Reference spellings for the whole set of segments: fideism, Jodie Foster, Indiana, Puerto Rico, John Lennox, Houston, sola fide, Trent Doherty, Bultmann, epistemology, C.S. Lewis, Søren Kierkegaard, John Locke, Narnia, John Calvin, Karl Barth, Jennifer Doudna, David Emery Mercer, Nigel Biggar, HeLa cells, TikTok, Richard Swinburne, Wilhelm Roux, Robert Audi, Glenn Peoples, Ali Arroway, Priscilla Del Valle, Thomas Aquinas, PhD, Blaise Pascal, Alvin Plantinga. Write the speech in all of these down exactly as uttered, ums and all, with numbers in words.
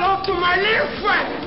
hello to my little friend.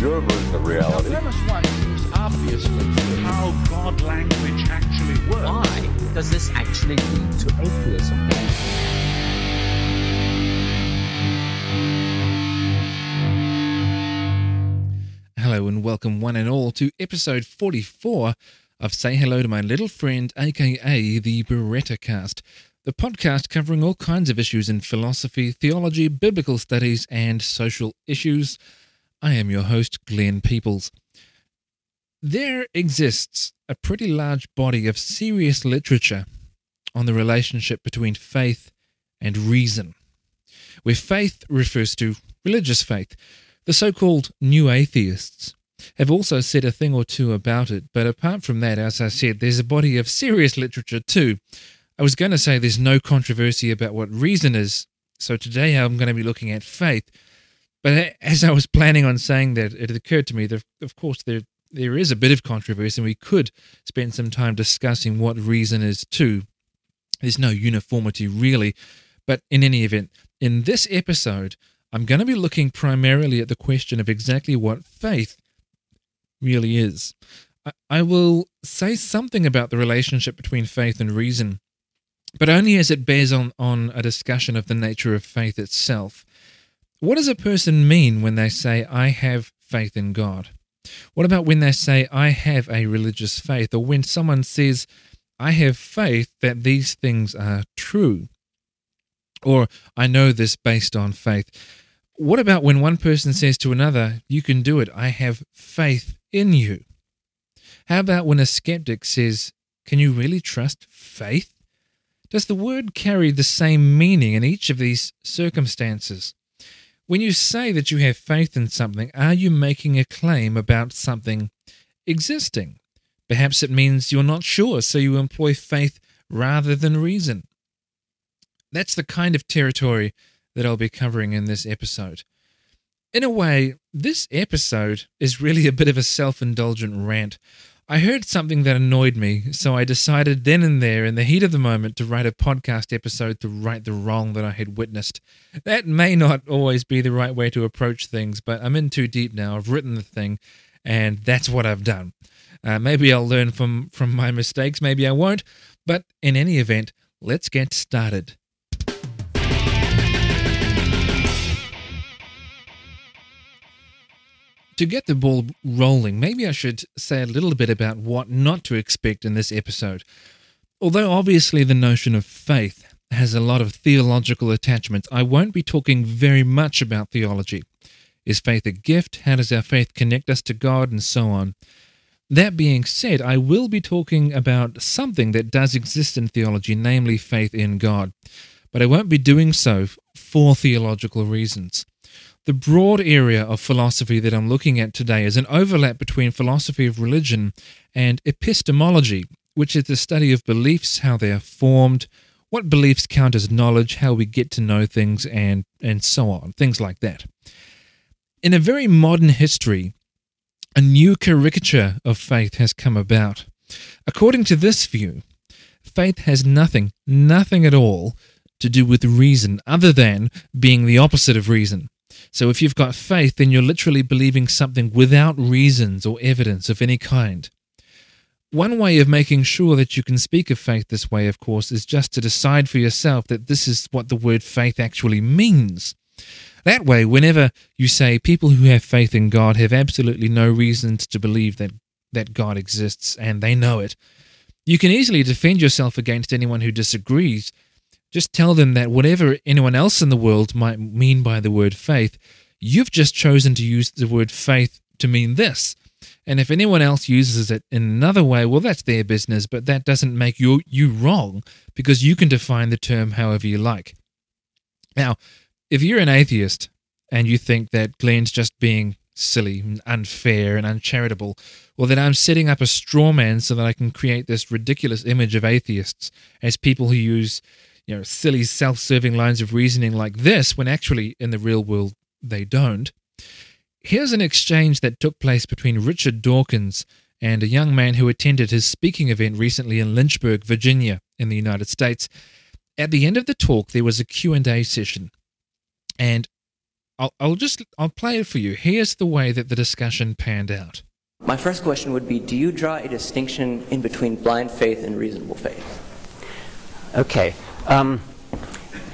Your version of reality. The premise one is obviously how God language actually works. Why does this actually lead to atheism? Hello and welcome one and all to episode forty-four of Say Hello to My Little Friend, aka the Beretta Cast, the podcast covering all kinds of issues in philosophy, theology, biblical studies, and social issues. I am your host, Glenn Peoples. There exists a pretty large body of serious literature on the relationship between faith and reason, where faith refers to religious faith. The so-called new atheists have also said a thing or two about it, but apart from that, as I said, there's a body of serious literature too. I was going to say there's no controversy about what reason is, so today I'm going to be looking at faith. But as I was planning on saying that, it occurred to me that, of course, there there is a bit of controversy, and we could spend some time discussing what reason is too. There's no uniformity, really. But in any event, in this episode, I'm going to be looking primarily at the question of exactly what faith really is. I, I will say something about the relationship between faith and reason, but only as it bears on, on a discussion of the nature of faith itself. What does a person mean when they say, I have faith in God? What about when they say, I have a religious faith? Or when someone says, I have faith that these things are true? Or, I know this based on faith. What about when one person says to another, you can do it, I have faith in you? How about when a skeptic says, can you really trust faith? Does the word carry the same meaning in each of these circumstances? When you say that you have faith in something, are you making a claim about something existing? Perhaps it means you're not sure, so you employ faith rather than reason. That's the kind of territory that I'll be covering in this episode. In a way, this episode is really a bit of a self-indulgent rant. I heard something that annoyed me, so I decided then and there, in the heat of the moment, to write a podcast episode to right the wrong that I had witnessed. That may not always be the right way to approach things, but I'm in too deep now. I've written the thing, and that's what I've done. Uh, maybe I'll learn from, from my mistakes, maybe I won't, but in any event, let's get started. To get the ball rolling, maybe I should say a little bit about what not to expect in this episode. Although obviously the notion of faith has a lot of theological attachments, I won't be talking very much about theology. Is faith a gift? How does our faith connect us to God? And so on. That being said, I will be talking about something that does exist in theology, namely faith in God. But I won't be doing so for theological reasons. The broad area of philosophy that I'm looking at today is an overlap between philosophy of religion and epistemology, which is the study of beliefs, how they are formed, what beliefs count as knowledge, how we get to know things, and, and so on, things like that. In a very modern history, a new caricature of faith has come about. According to this view, faith has nothing, nothing at all, to do with reason other than being the opposite of reason. So if you've got faith, then you're literally believing something without reasons or evidence of any kind. One way of making sure that you can speak of faith this way, of course, is just to decide for yourself that this is what the word faith actually means. That way, whenever you say people who have faith in God have absolutely no reasons to believe that, that God exists and they know it, you can easily defend yourself against anyone who disagrees. Just tell them that whatever anyone else in the world might mean by the word faith, you've just chosen to use the word faith to mean this. And if anyone else uses it in another way, well, that's their business, but that doesn't make you, you wrong because you can define the term however you like. Now, if you're an atheist and you think that Glenn's just being silly and unfair and uncharitable, or that I'm setting up a straw man so that I can create this ridiculous image of atheists as people who use, you know, silly self-serving lines of reasoning like this when actually in the real world they don't. Here's an exchange that took place between Richard Dawkins and a young man who attended his speaking event recently in Lynchburg, Virginia, in the United States. At the end of the talk, there was a Q and A session, and I'll, I'll just I'll play it for you. Here's the way that the discussion panned out. My first question would be, do you draw a distinction in between blind faith and reasonable faith? Okay. Um,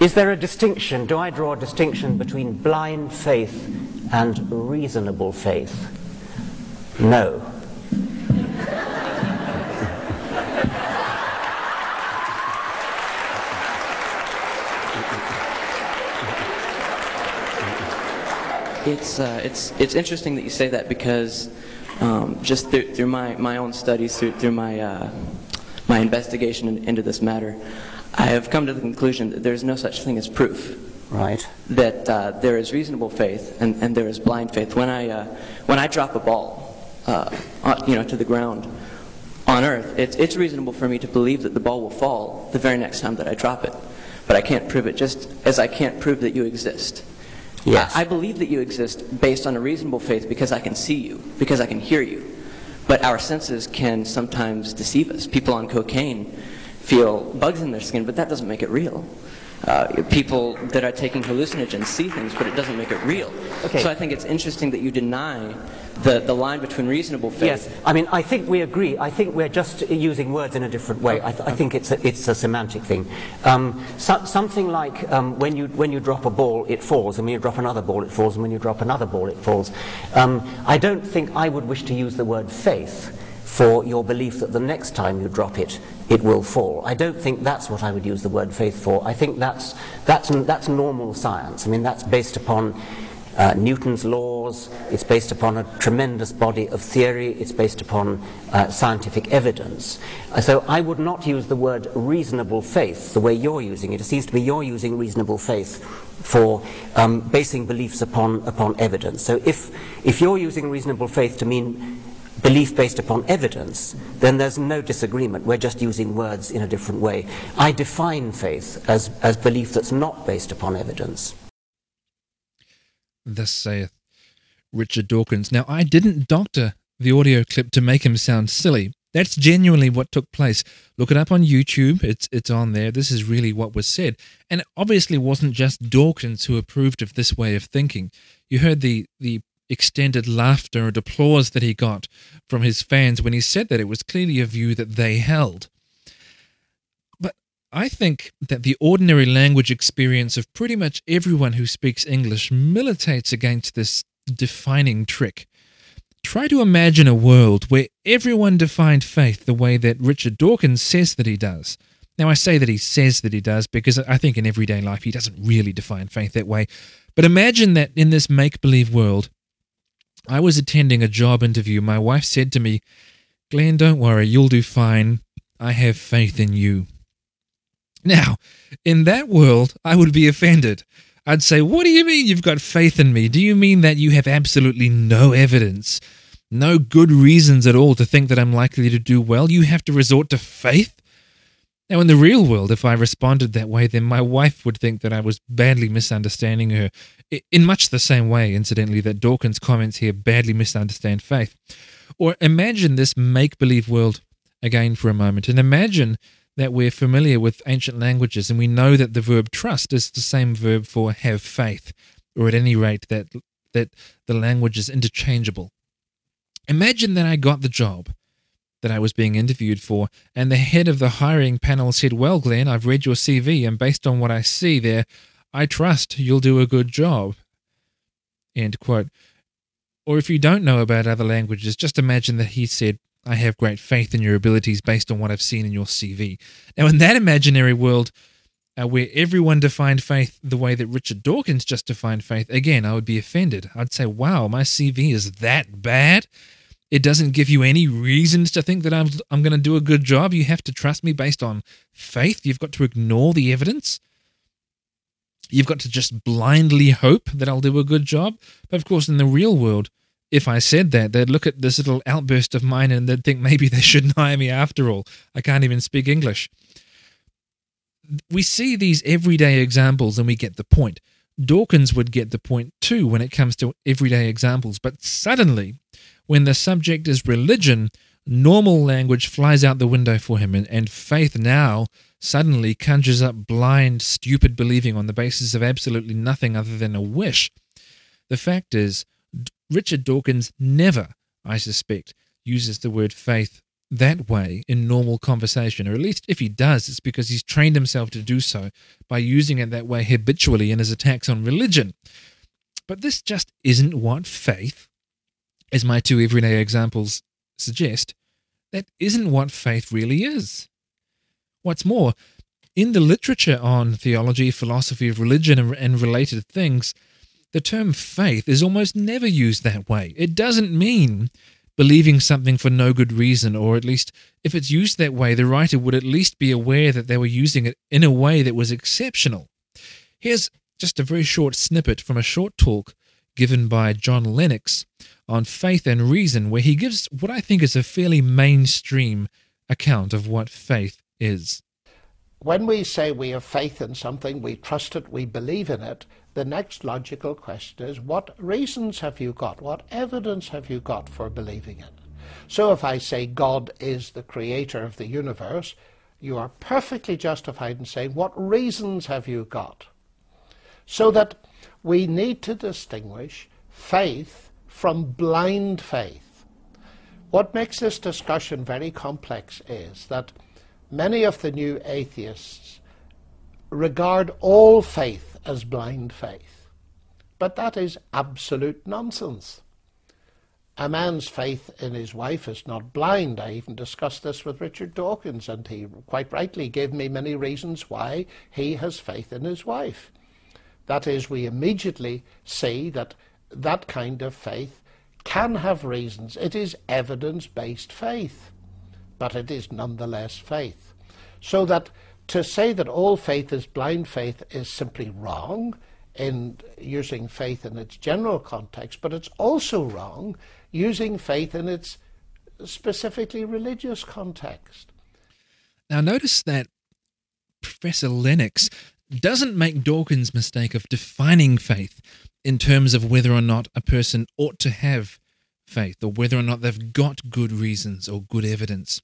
is there a distinction? Do I draw a distinction between blind faith and reasonable faith? No. It's uh, it's it's interesting that you say that, because um, just through, through my, my own studies, through through my uh, my investigation into this matter, I have come to the conclusion that there is no such thing as proof. Right. That uh, there is reasonable faith and, and there is blind faith. When I uh, when I drop a ball, uh, on, you know, to the ground on Earth, it's it's reasonable for me to believe that the ball will fall the very next time that I drop it, but I can't prove it. Just as I can't prove that you exist. Yes. I believe that you exist based on a reasonable faith because I can see you, because I can hear you. But our senses can sometimes deceive us. People on cocaine feel bugs in their skin, but that doesn't make it real. Uh, people that are taking hallucinogens see things, but it doesn't make it real. Okay. So I think it's interesting that you deny the, the line between reasonable faith. Yes, I mean, I think we agree. I think we're just using words in a different way. I, th- I think it's a, it's a semantic thing. Um, so, something like um, when you when you drop a ball, it falls, and when you drop another ball, it falls, and when you drop another ball, it falls. Um, I don't think I would wish to use the word faith for your belief that the next time you drop it, it will fall. I don't think that's what I would use the word faith for. I think that's that's that's normal science. I mean, that's based upon uh, Newton's laws. It's based upon a tremendous body of theory. It's based upon uh, scientific evidence. So I would not use the word reasonable faith the way you're using it. It seems to me you're using reasonable faith for um, basing beliefs upon upon evidence. So if if you're using reasonable faith to mean belief based upon evidence, then there's no disagreement. We're just using words in a different way. I define faith as, as belief that's not based upon evidence. Thus saith Richard Dawkins. Now, I didn't doctor the audio clip to make him sound silly. That's genuinely what took place. Look it up on YouTube. It's it's on there. This is really what was said. And it obviously wasn't just Dawkins who approved of this way of thinking. You heard the the extended laughter and applause that he got from his fans when he said that. It was clearly a view that they held. But I think that the ordinary language experience of pretty much everyone who speaks English militates against this defining trick. Try to imagine a world where everyone defined faith the way that Richard Dawkins says that he does. Now, I say that he says that he does because I think in everyday life he doesn't really define faith that way. But imagine that in this make-believe world, I was attending a job interview. My wife said to me, "Glenn, don't worry, you'll do fine. I have faith in you." Now, in that world, I would be offended. I'd say, "What do you mean you've got faith in me? Do you mean that you have absolutely no evidence, no good reasons at all to think that I'm likely to do well? You have to resort to faith?" Now, in the real world, if I responded that way, then my wife would think that I was badly misunderstanding her, in much the same way, incidentally, that Dawkins' comments here badly misunderstand faith. Or imagine this make-believe world again for a moment, and imagine that we're familiar with ancient languages, and we know that the verb trust is the same verb for have faith, or at any rate, that that the language is interchangeable. Imagine that I got the job that I was being interviewed for, and the head of the hiring panel said, "Well, Glenn, I've read your C V, and based on what I see there, I trust you'll do a good job." End quote. Or if you don't know about other languages, just imagine that he said, "I have great faith in your abilities based on what I've seen in your C V." Now, in that imaginary world, uh, where everyone defined faith the way that Richard Dawkins just defined faith, again, I would be offended. I'd say, "Wow, my C V is that bad? It doesn't give you any reasons to think that I'm I'm going to do a good job. You have to trust me based on faith. You've got to ignore the evidence. You've got to just blindly hope that I'll do a good job." But of course, in the real world, if I said that, they'd look at this little outburst of mine and they'd think maybe they shouldn't hire me after all. I can't even speak English. We see these everyday examples and we get the point. Dawkins would get the point too when it comes to everyday examples. But suddenly, when the subject is religion, normal language flies out the window for him. And, and faith now suddenly conjures up blind, stupid believing on the basis of absolutely nothing other than a wish. The fact is, Richard Dawkins never, I suspect, uses the word faith that way in normal conversation, or at least if he does, it's because he's trained himself to do so by using it that way habitually in his attacks on religion. But this just isn't what faith, as my two everyday examples suggest, that isn't what faith really is. What's more, in the literature on theology, philosophy of religion, and related things, the term faith is almost never used that way. It doesn't mean believing something for no good reason, or at least if it's used that way, the writer would at least be aware that they were using it in a way that was exceptional. Here's just a very short snippet from a short talk given by John Lennox on faith and reason, where he gives what I think is a fairly mainstream account of what faith is. When we say we have faith in something, we trust it, we believe in it, the next logical question is, what reasons have you got? What evidence have you got for believing in it? So if I say God is the creator of the universe, you are perfectly justified in saying, what reasons have you got? So that we need to distinguish faith from blind faith. What makes this discussion very complex is that many of the new atheists regard all faith as blind faith, but that is absolute nonsense. A man's faith in his wife is not blind. I even discussed this with Richard Dawkins, and he quite rightly gave me many reasons why he has faith in his wife. That is, we immediately see that that kind of faith can have reasons. It is evidence-based faith, but it is nonetheless faith. So that to say that all faith is blind faith is simply wrong in using faith in its general context, but it's also wrong using faith in its specifically religious context. Now notice that Professor Lennox doesn't make Dawkins' mistake of defining faith in terms of whether or not a person ought to have faith or whether or not they've got good reasons or good evidence.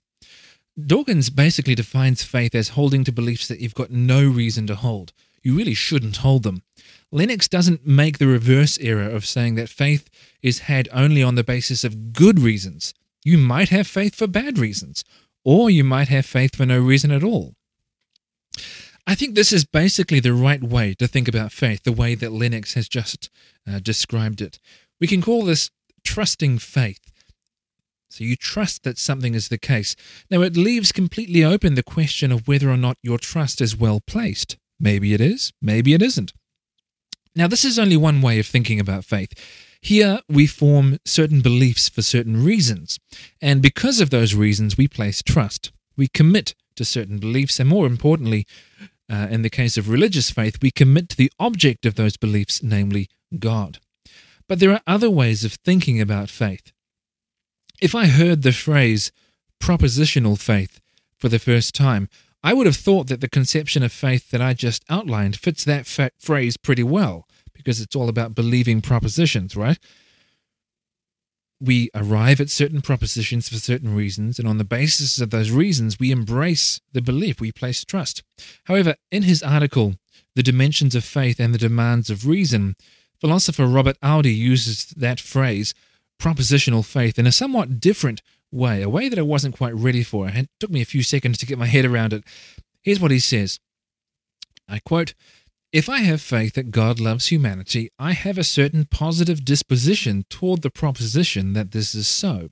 Dawkins basically defines faith as holding to beliefs that you've got no reason to hold. You really shouldn't hold them. Lennox doesn't make the reverse error of saying that faith is had only on the basis of good reasons. You might have faith for bad reasons, or you might have faith for no reason at all. I think this is basically the right way to think about faith, the way that Lennox has just uh, described it. We can call this trusting faith. So you trust that something is the case. Now, it leaves completely open the question of whether or not your trust is well placed. Maybe it is, maybe it isn't. Now, this is only one way of thinking about faith. Here, we form certain beliefs for certain reasons, and because of those reasons, we place trust. We commit to certain beliefs, and more importantly, uh, in the case of religious faith, we commit to the object of those beliefs, namely God. But there are other ways of thinking about faith. If I heard the phrase propositional faith for the first time, I would have thought that the conception of faith that I just outlined fits that fa- phrase pretty well, because it's all about believing propositions, right? We arrive at certain propositions for certain reasons, and on the basis of those reasons, we embrace the belief, we place trust. However, in his article, The Dimensions of Faith and the Demands of Reason, philosopher Robert Audi uses that phrase, propositional faith, in a somewhat different way, a way that I wasn't quite ready for. It took me a few seconds to get my head around it. Here's what he says. I quote, "If I have faith that God loves humanity, I have a certain positive disposition toward the proposition that this is so.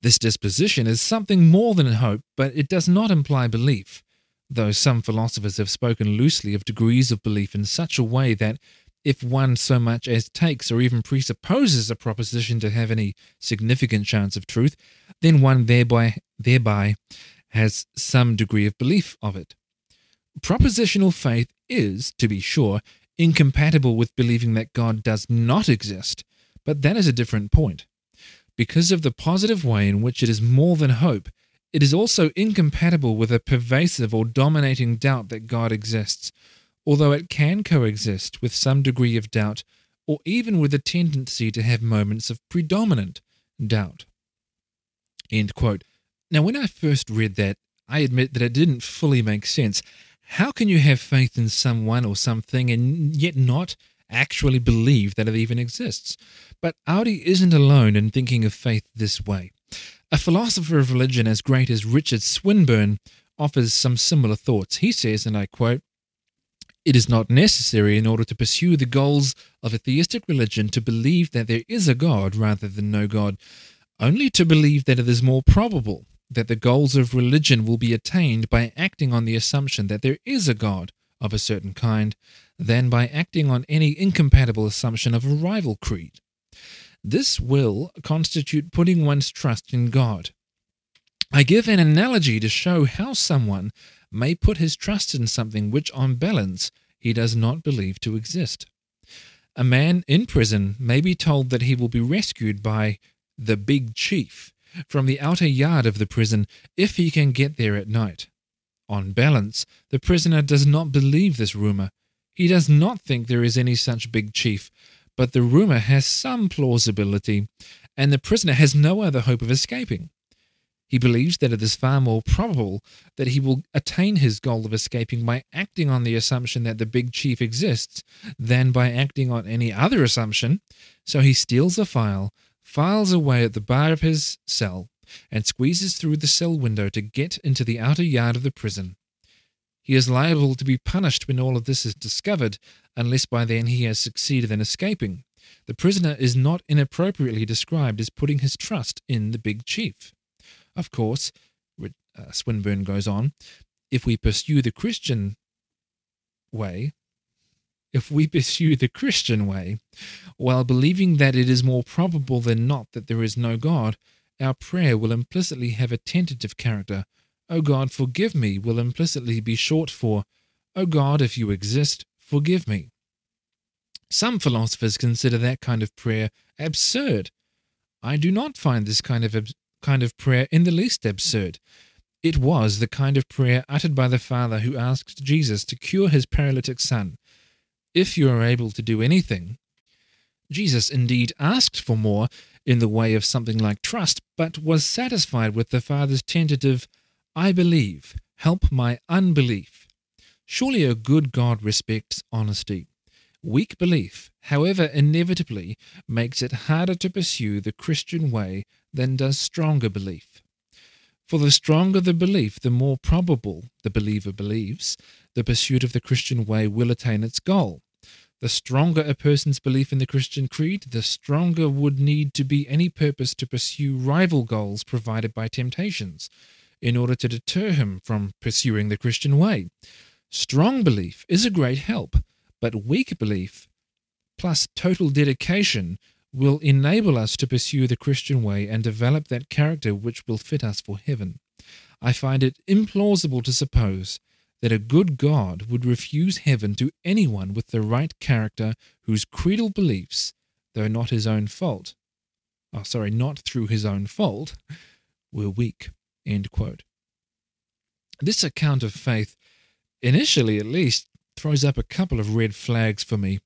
This disposition is something more than hope, but it does not imply belief, though some philosophers have spoken loosely of degrees of belief in such a way that if one so much as takes or even presupposes a proposition to have any significant chance of truth, then one thereby thereby has some degree of belief of it. Propositional faith is, to be sure, incompatible with believing that God does not exist, but that is a different point. because of the positive way in which it is more than hope, it is also incompatible with a pervasive or dominating doubt that God exists, although it can coexist with some degree of doubt or even with a tendency to have moments of predominant doubt." End quote. Now, when I first read that, I admit that it didn't fully make sense. How can you have faith in someone or something and yet not actually believe that it even exists? But Audi isn't alone in thinking of faith this way. A philosopher of religion as great as Richard Swinburne offers some similar thoughts. He says, and I quote, "It is not necessary in order to pursue the goals of a theistic religion to believe that there is a God rather than no God, only to believe that it is more probable that the goals of religion will be attained by acting on the assumption that there is a God of a certain kind, than by acting on any incompatible assumption of a rival creed. This will constitute putting one's trust in God. I give an analogy to show how someone may put his trust in something which, on balance, he does not believe to exist. A man in prison may be told that he will be rescued by the big chief from the outer yard of the prison if he can get there at night. On balance, the prisoner does not believe this rumor. He does not think there is any such big chief, but the rumor has some plausibility, and the prisoner has no other hope of escaping. He believes that it is far more probable that he will attain his goal of escaping by acting on the assumption that the big chief exists than by acting on any other assumption, so he steals a file, files away at the bar of his cell, and squeezes through the cell window to get into the outer yard of the prison. He is liable to be punished when all of this is discovered, unless by then he has succeeded in escaping. The prisoner is not inappropriately described as putting his trust in the big chief. Of course," uh, Swinburne goes on, "if we pursue the Christian way, if we pursue the Christian way, while believing that it is more probable than not that there is no God, our prayer will implicitly have a tentative character. O God, forgive me, will implicitly be short for, O God, if you exist, forgive me. Some philosophers consider that kind of prayer absurd. I do not find this kind of ab- kind of prayer in the least absurd. It was the kind of prayer uttered by the Father who asked Jesus to cure his paralytic son. If you are able to do anything. Jesus indeed asked for more in the way of something like trust, but was satisfied with the Father's tentative, I believe, help my unbelief. Surely a good God respects honesty. Weak belief, however, inevitably makes it harder to pursue the Christian way than does stronger belief. For the stronger the belief, the more probable the believer believes the pursuit of the Christian way will attain its goal. The stronger a person's belief in the Christian creed, the stronger would need to be any purpose to pursue rival goals provided by temptations, in order to deter him from pursuing the Christian way. Strong belief is a great help, but weak belief, plus total dedication, will enable us to pursue the Christian way and develop that character which will fit us for heaven. I find it implausible to suppose that a good God would refuse heaven to anyone with the right character whose creedal beliefs, though not his own fault, oh, sorry, not through his own fault, were weak." End quote. This account of faith, initially at least, throws up a couple of red flags for me.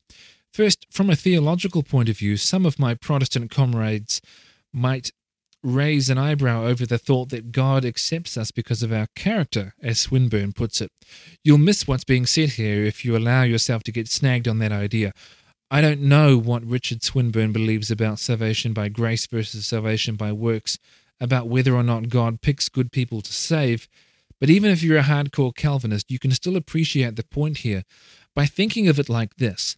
First, from a theological point of view, some of my Protestant comrades might raise an eyebrow over the thought that God accepts us because of our character, as Swinburne puts it. You'll miss what's being said here if you allow yourself to get snagged on that idea. I don't know what Richard Swinburne believes about salvation by grace versus salvation by works, about whether or not God picks good people to save, but even if you're a hardcore Calvinist, you can still appreciate the point here by thinking of it like this.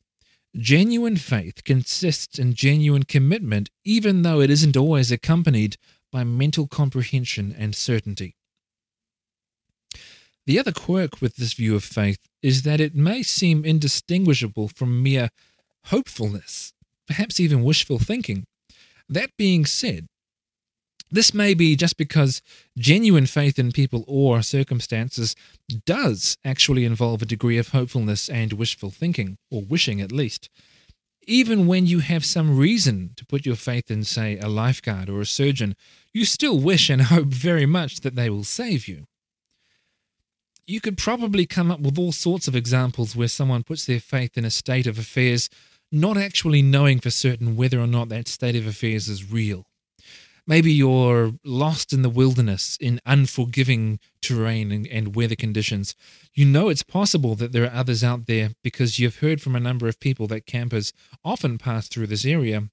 Genuine faith consists in genuine commitment, even though it isn't always accompanied by mental comprehension and certainty. The other quirk with this view of faith is that it may seem indistinguishable from mere hopefulness, perhaps even wishful thinking. That being said, this may be just because genuine faith in people or circumstances does actually involve a degree of hopefulness and wishful thinking, or wishing at least. even when you have some reason to put your faith in, say, a lifeguard or a surgeon, you still wish and hope very much that they will save you. You could probably come up with all sorts of examples where someone puts their faith in a state of affairs, not actually knowing for certain whether or not that state of affairs is real. Maybe you're lost in the wilderness in unforgiving terrain and, and weather conditions. You know it's possible that there are others out there because you've heard from a number of people that campers often pass through this area,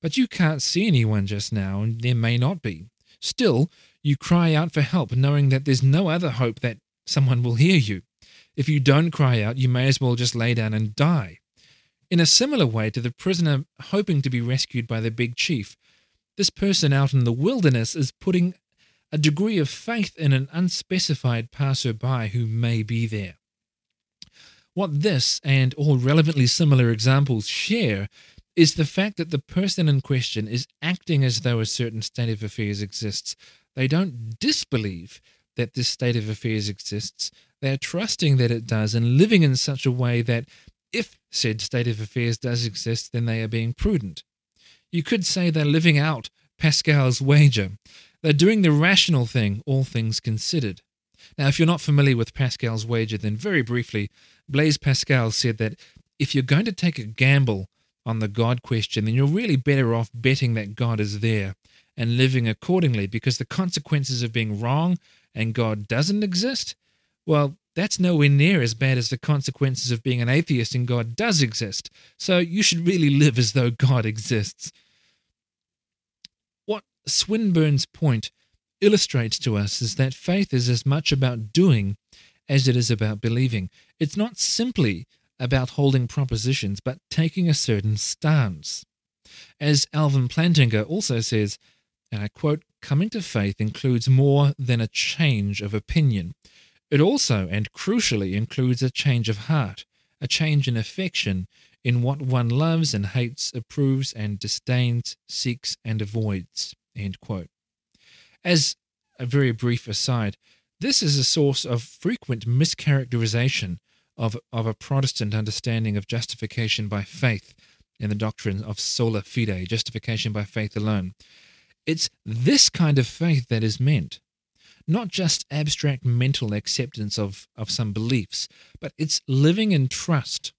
but you can't see anyone just now, and there may not be. Still, you cry out for help, knowing that there's no other hope that someone will hear you. If you don't cry out, you may as well just lay down and die. In a similar way to the prisoner hoping to be rescued by the big chief, this person out in the wilderness is putting a degree of faith in an unspecified passerby who may be there. What this and all relevantly similar examples share is the fact that the person in question is acting as though a certain state of affairs exists. They don't disbelieve that this state of affairs exists. They are trusting that it does and living in such a way that if said state of affairs does exist, then they are being prudent. You could say they're living out Pascal's wager. They're doing the rational thing, all things considered. Now, if you're not familiar with Pascal's wager, then very briefly, Blaise Pascal said that if you're going to take a gamble on the God question, then you're really better off betting that God is there and living accordingly, because the consequences of being wrong and God doesn't exist, well, that's nowhere near as bad as the consequences of being an atheist and God does exist. So you should really live as though God exists. What Swinburne's point illustrates to us is that faith is as much about doing as it is about believing. It's not simply about holding propositions, but taking a certain stance. As Alvin Plantinga also says, and I quote, "Coming to faith includes more than a change of opinion. It also, and crucially, includes a change of heart, a change in affection, in what one loves and hates, approves and disdains, seeks and avoids." End quote. As a very brief aside, this is a source of frequent mischaracterization of, of a Protestant understanding of justification by faith in the doctrine of sola fide, justification by faith alone. It's this kind of faith that is meant. Not just abstract mental acceptance of, of some beliefs, but it's living in trust.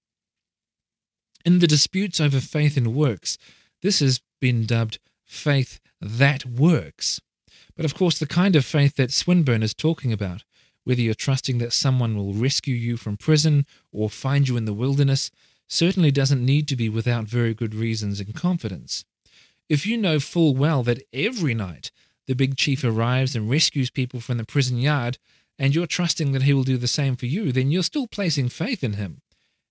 In the disputes over faith and works, this has been dubbed faith that works. But of course, the kind of faith that Swinburne is talking about, whether you're trusting that someone will rescue you from prison or find you in the wilderness, certainly doesn't need to be without very good reasons and confidence. If you know full well that every night the big chief arrives and rescues people from the prison yard, and you're trusting that he will do the same for you, then you're still placing faith in him.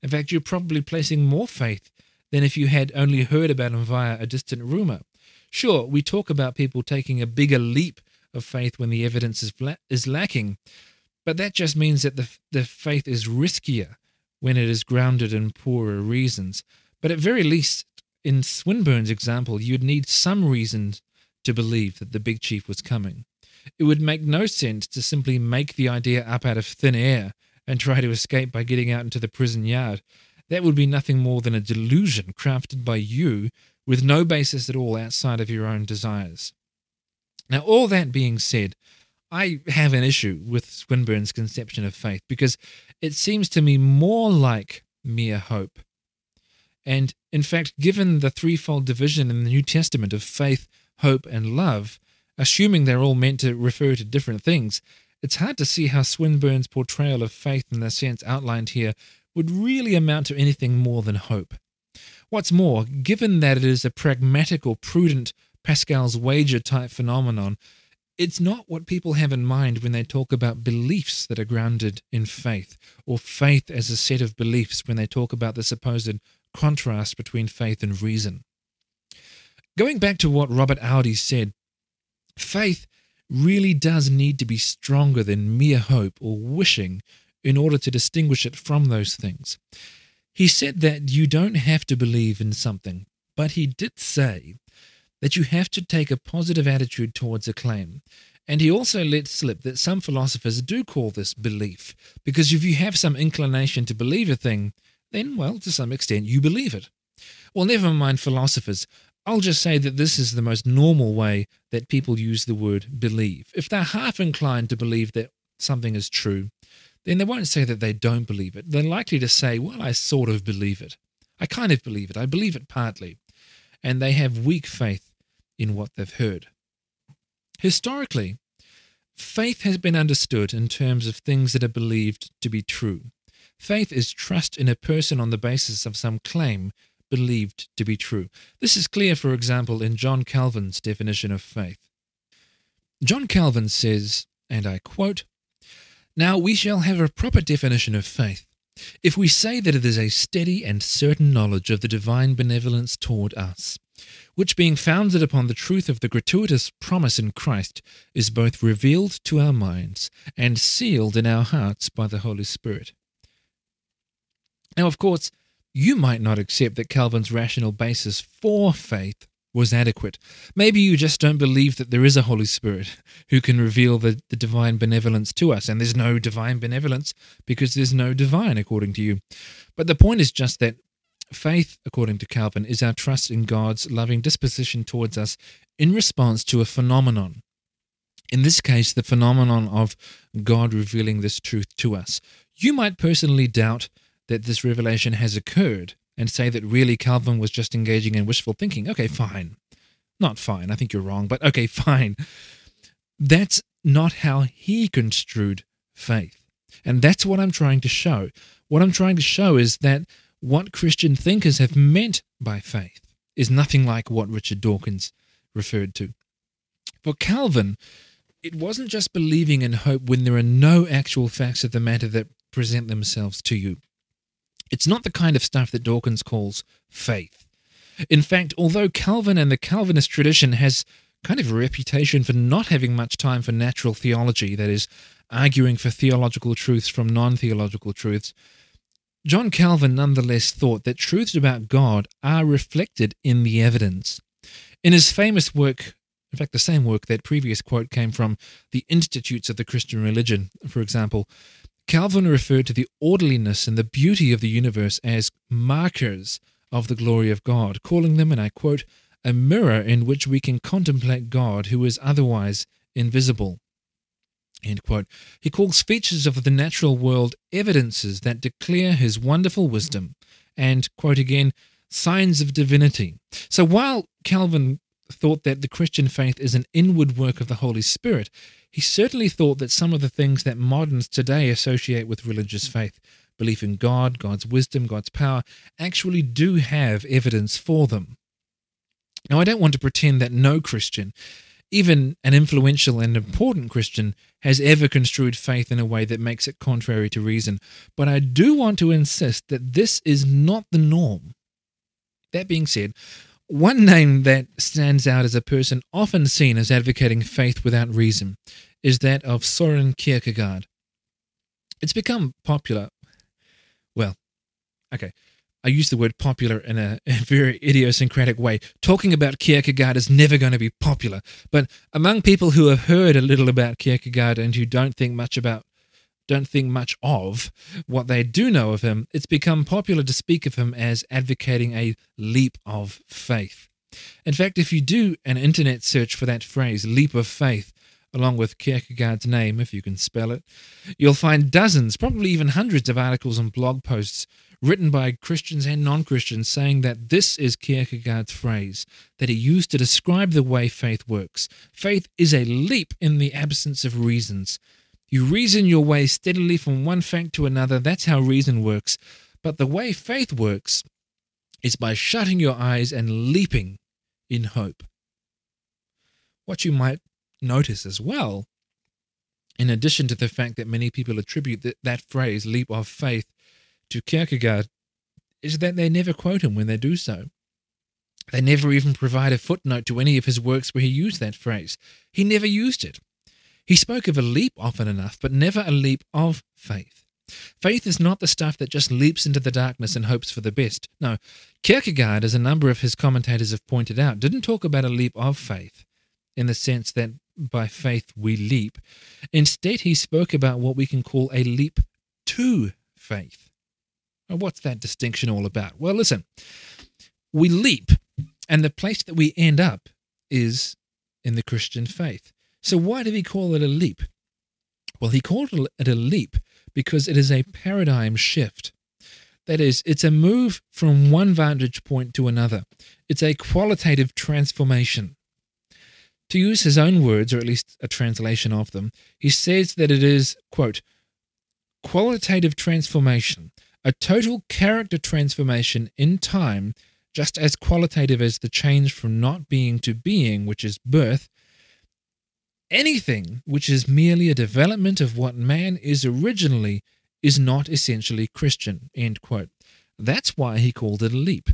In fact, you're probably placing more faith than if you had only heard about him via a distant rumor. Sure, we talk about people taking a bigger leap of faith when the evidence is la- is lacking, but that just means that the, the faith is riskier when it is grounded in poorer reasons. But at very least, in Swinburne's example, you'd need some reasons to believe that the big chief was coming. It would make no sense to simply make the idea up out of thin air and try to escape by getting out into the prison yard. That would be nothing more than a delusion crafted by you with no basis at all outside of your own desires. Now, all that being said, I have an issue with Swinburne's conception of faith because it seems to me more like mere hope. And in fact, given the threefold division in the New Testament of faith, hope, and love, assuming they're all meant to refer to different things, it's hard to see how Swinburne's portrayal of faith in the sense outlined here would really amount to anything more than hope. What's more, given that it is a pragmatic or prudent Pascal's wager type phenomenon, it's not what people have in mind when they talk about beliefs that are grounded in faith, or faith as a set of beliefs when they talk about the supposed contrast between faith and reason. Going back to what Robert Audi said, faith really does need to be stronger than mere hope or wishing in order to distinguish it from those things. He said that you don't have to believe in something, but he did say that you have to take a positive attitude towards a claim. And he also let slip that some philosophers do call this belief, because if you have some inclination to believe a thing, then, well, to some extent you believe it. well, never mind philosophers. I'll just say that this is the most normal way that people use the word believe. If they're half inclined to believe that something is true, then they won't say that they don't believe it. They're likely to say, well, I sort of believe it. I kind of believe it. I believe it partly. And they have weak faith in what they've heard. Historically, faith has been understood in terms of things that are believed to be true. Faith is trust in a person on the basis of some claim believed to be true. This is clear, for example, in John Calvin's definition of faith. John Calvin says, and I quote, "Now we shall have a proper definition of faith, if we say that it is a steady and certain knowledge of the divine benevolence toward us, which being founded upon the truth of the gratuitous promise in Christ is both revealed to our minds and sealed in our hearts by the Holy Spirit." Now, of course, you might not accept that Calvin's rational basis for faith was adequate. Maybe you just don't believe that there is a Holy Spirit who can reveal the, the divine benevolence to us, and there's no divine benevolence because there's no divine, according to you. But the point is just that faith, according to Calvin, is our trust in God's loving disposition towards us in response to a phenomenon. In this case, the phenomenon of God revealing this truth to us. You might personally doubt that this revelation has occurred and say that really Calvin was just engaging in wishful thinking. Okay, fine. Not fine. I think you're wrong, but okay, fine. That's not how he construed faith. And that's what I'm trying to show. What I'm trying to show is that what Christian thinkers have meant by faith is nothing like what Richard Dawkins referred to. For Calvin, it wasn't just believing in hope when there are no actual facts of the matter that present themselves to you. It's not the kind of stuff that Dawkins calls faith. In fact, although Calvin and the Calvinist tradition has kind of a reputation for not having much time for natural theology, that is, arguing for theological truths from non-theological truths, John Calvin nonetheless thought that truths about God are reflected in the evidence. In his famous work, in fact, the same work that previous quote came from, The Institutes of the Christian Religion, for example, Calvin referred to the orderliness and the beauty of the universe as markers of the glory of God, calling them, and I quote, "a mirror in which we can contemplate God who is otherwise invisible." End quote. He calls features of the natural world evidences that declare his wonderful wisdom, and, quote again, "signs of divinity." So while Calvin thought that the Christian faith is an inward work of the Holy Spirit, he certainly thought that some of the things that moderns today associate with religious faith, belief in God, God's wisdom, God's power, actually do have evidence for them. Now, I don't want to pretend that no Christian, even an influential and important Christian, has ever construed faith in a way that makes it contrary to reason, but I do want to insist that this is not the norm. That being said, one name that stands out as a person often seen as advocating faith without reason is that of Søren Kierkegaard. It's become popular. Well, okay, I use the word popular in a, a very idiosyncratic way. Talking about Kierkegaard is never going to be popular. But among people who have heard a little about Kierkegaard and who don't think much about don't think much of what they do know of him, it's become popular to speak of him as advocating a leap of faith. In fact, if you do an internet search for that phrase, leap of faith, along with Kierkegaard's name, if you can spell it, you'll find dozens, probably even hundreds of articles and blog posts written by Christians and non-Christians saying that this is Kierkegaard's phrase that he used to describe the way faith works. Faith is a leap in the absence of reasons. You reason your way steadily from one fact to another. That's how reason works. But the way faith works is by shutting your eyes and leaping in hope. What you might notice as well, in addition to the fact that many people attribute that, that phrase, leap of faith, to Kierkegaard, is that they never quote him when they do so. They never even provide a footnote to any of his works where he used that phrase. He never used it. He spoke of a leap often enough, but never a leap of faith. Faith is not the stuff that just leaps into the darkness and hopes for the best. No, Kierkegaard, as a number of his commentators have pointed out, didn't talk about a leap of faith in the sense that by faith we leap. Instead, he spoke about what we can call a leap to faith. Now, what's that distinction all about? Well, listen, we leap, and the place that we end up is in the Christian faith. So why did he call it a leap? Well, he called it a leap because it is a paradigm shift. That is, it's a move from one vantage point to another. It's a qualitative transformation. To use his own words, or at least a translation of them, he says that it is, quote, qualitative transformation, a total character transformation in time, just as qualitative as the change from not being to being, which is birth. Anything which is merely a development of what man is originally is not essentially Christian, end quote. That's why he called it a leap.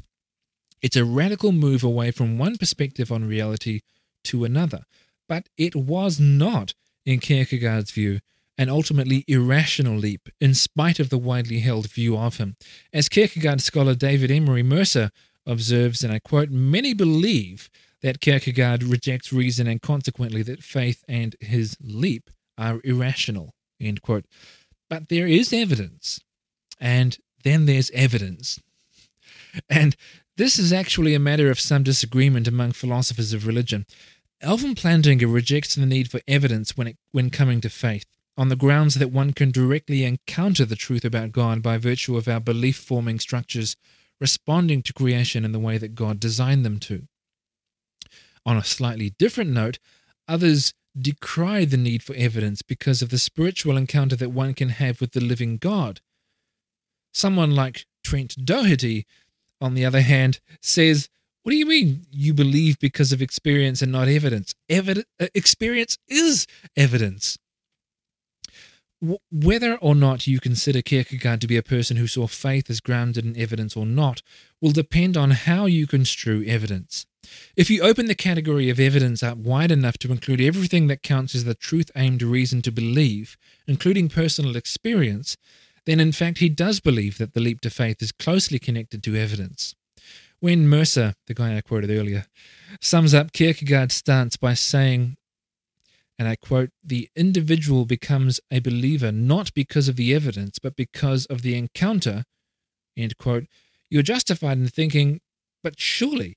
It's a radical move away from one perspective on reality to another, but it was not, in Kierkegaard's view, an ultimately irrational leap, in spite of the widely held view of him. As Kierkegaard scholar David Emery Mercer observes, and I quote, "Many believe that Kierkegaard rejects reason and consequently that faith and his leap are irrational," end quote. But there is evidence, and then there's evidence. And this is actually a matter of some disagreement among philosophers of religion. Alvin Plantinga rejects the need for evidence when, it, when coming to faith, on the grounds that one can directly encounter the truth about God by virtue of our belief-forming structures responding to creation in the way that God designed them to. On a slightly different note, others decry the need for evidence because of the spiritual encounter that one can have with the living God. Someone like Trent Doherty, on the other hand, says, "What do you mean you believe because of experience and not evidence? Evid- experience is evidence." W- whether or not you consider Kierkegaard to be a person who saw faith as grounded in evidence or not will depend on how you construe evidence. If you open the category of evidence up wide enough to include everything that counts as the truth-aimed reason to believe, including personal experience, then in fact he does believe that the leap to faith is closely connected to evidence. When Mercer, the guy I quoted earlier, sums up Kierkegaard's stance by saying, and I quote, "The individual becomes a believer not because of the evidence, but because of the encounter," end quote, you're justified in thinking, but surely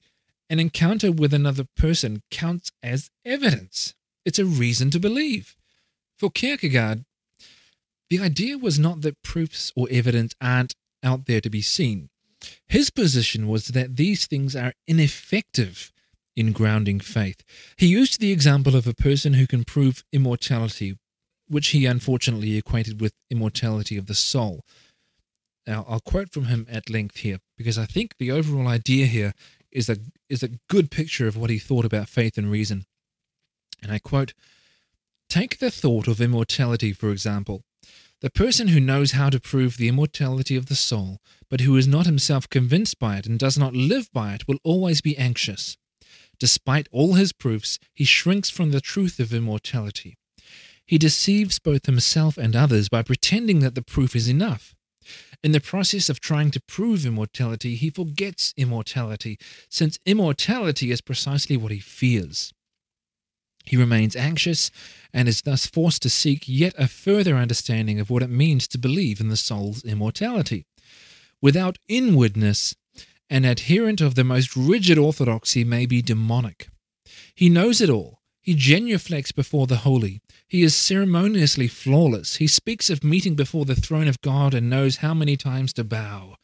an encounter with another person counts as evidence. It's a reason to believe. For Kierkegaard, the idea was not that proofs or evidence aren't out there to be seen. His position was that these things are ineffective in grounding faith. He used the example of a person who can prove immortality, which he unfortunately equated with immortality of the soul. Now, I'll quote from him at length here, because I think the overall idea here is a is a good picture of what he thought about faith and reason. And I quote, "Take the thought of immortality, for example. The person who knows how to prove the immortality of the soul, but who is not himself convinced by it and does not live by it, will always be anxious. Despite all his proofs, he shrinks from the truth of immortality. He deceives both himself and others by pretending that the proof is enough. In the process of trying to prove immortality, he forgets immortality, since immortality is precisely what he fears. He remains anxious and is thus forced to seek yet a further understanding of what it means to believe in the soul's immortality. Without inwardness, an adherent of the most rigid orthodoxy may be demonic. He knows it all. He genuflects before the holy. He is ceremoniously flawless. He speaks of meeting before the throne of God and knows how many times to bow.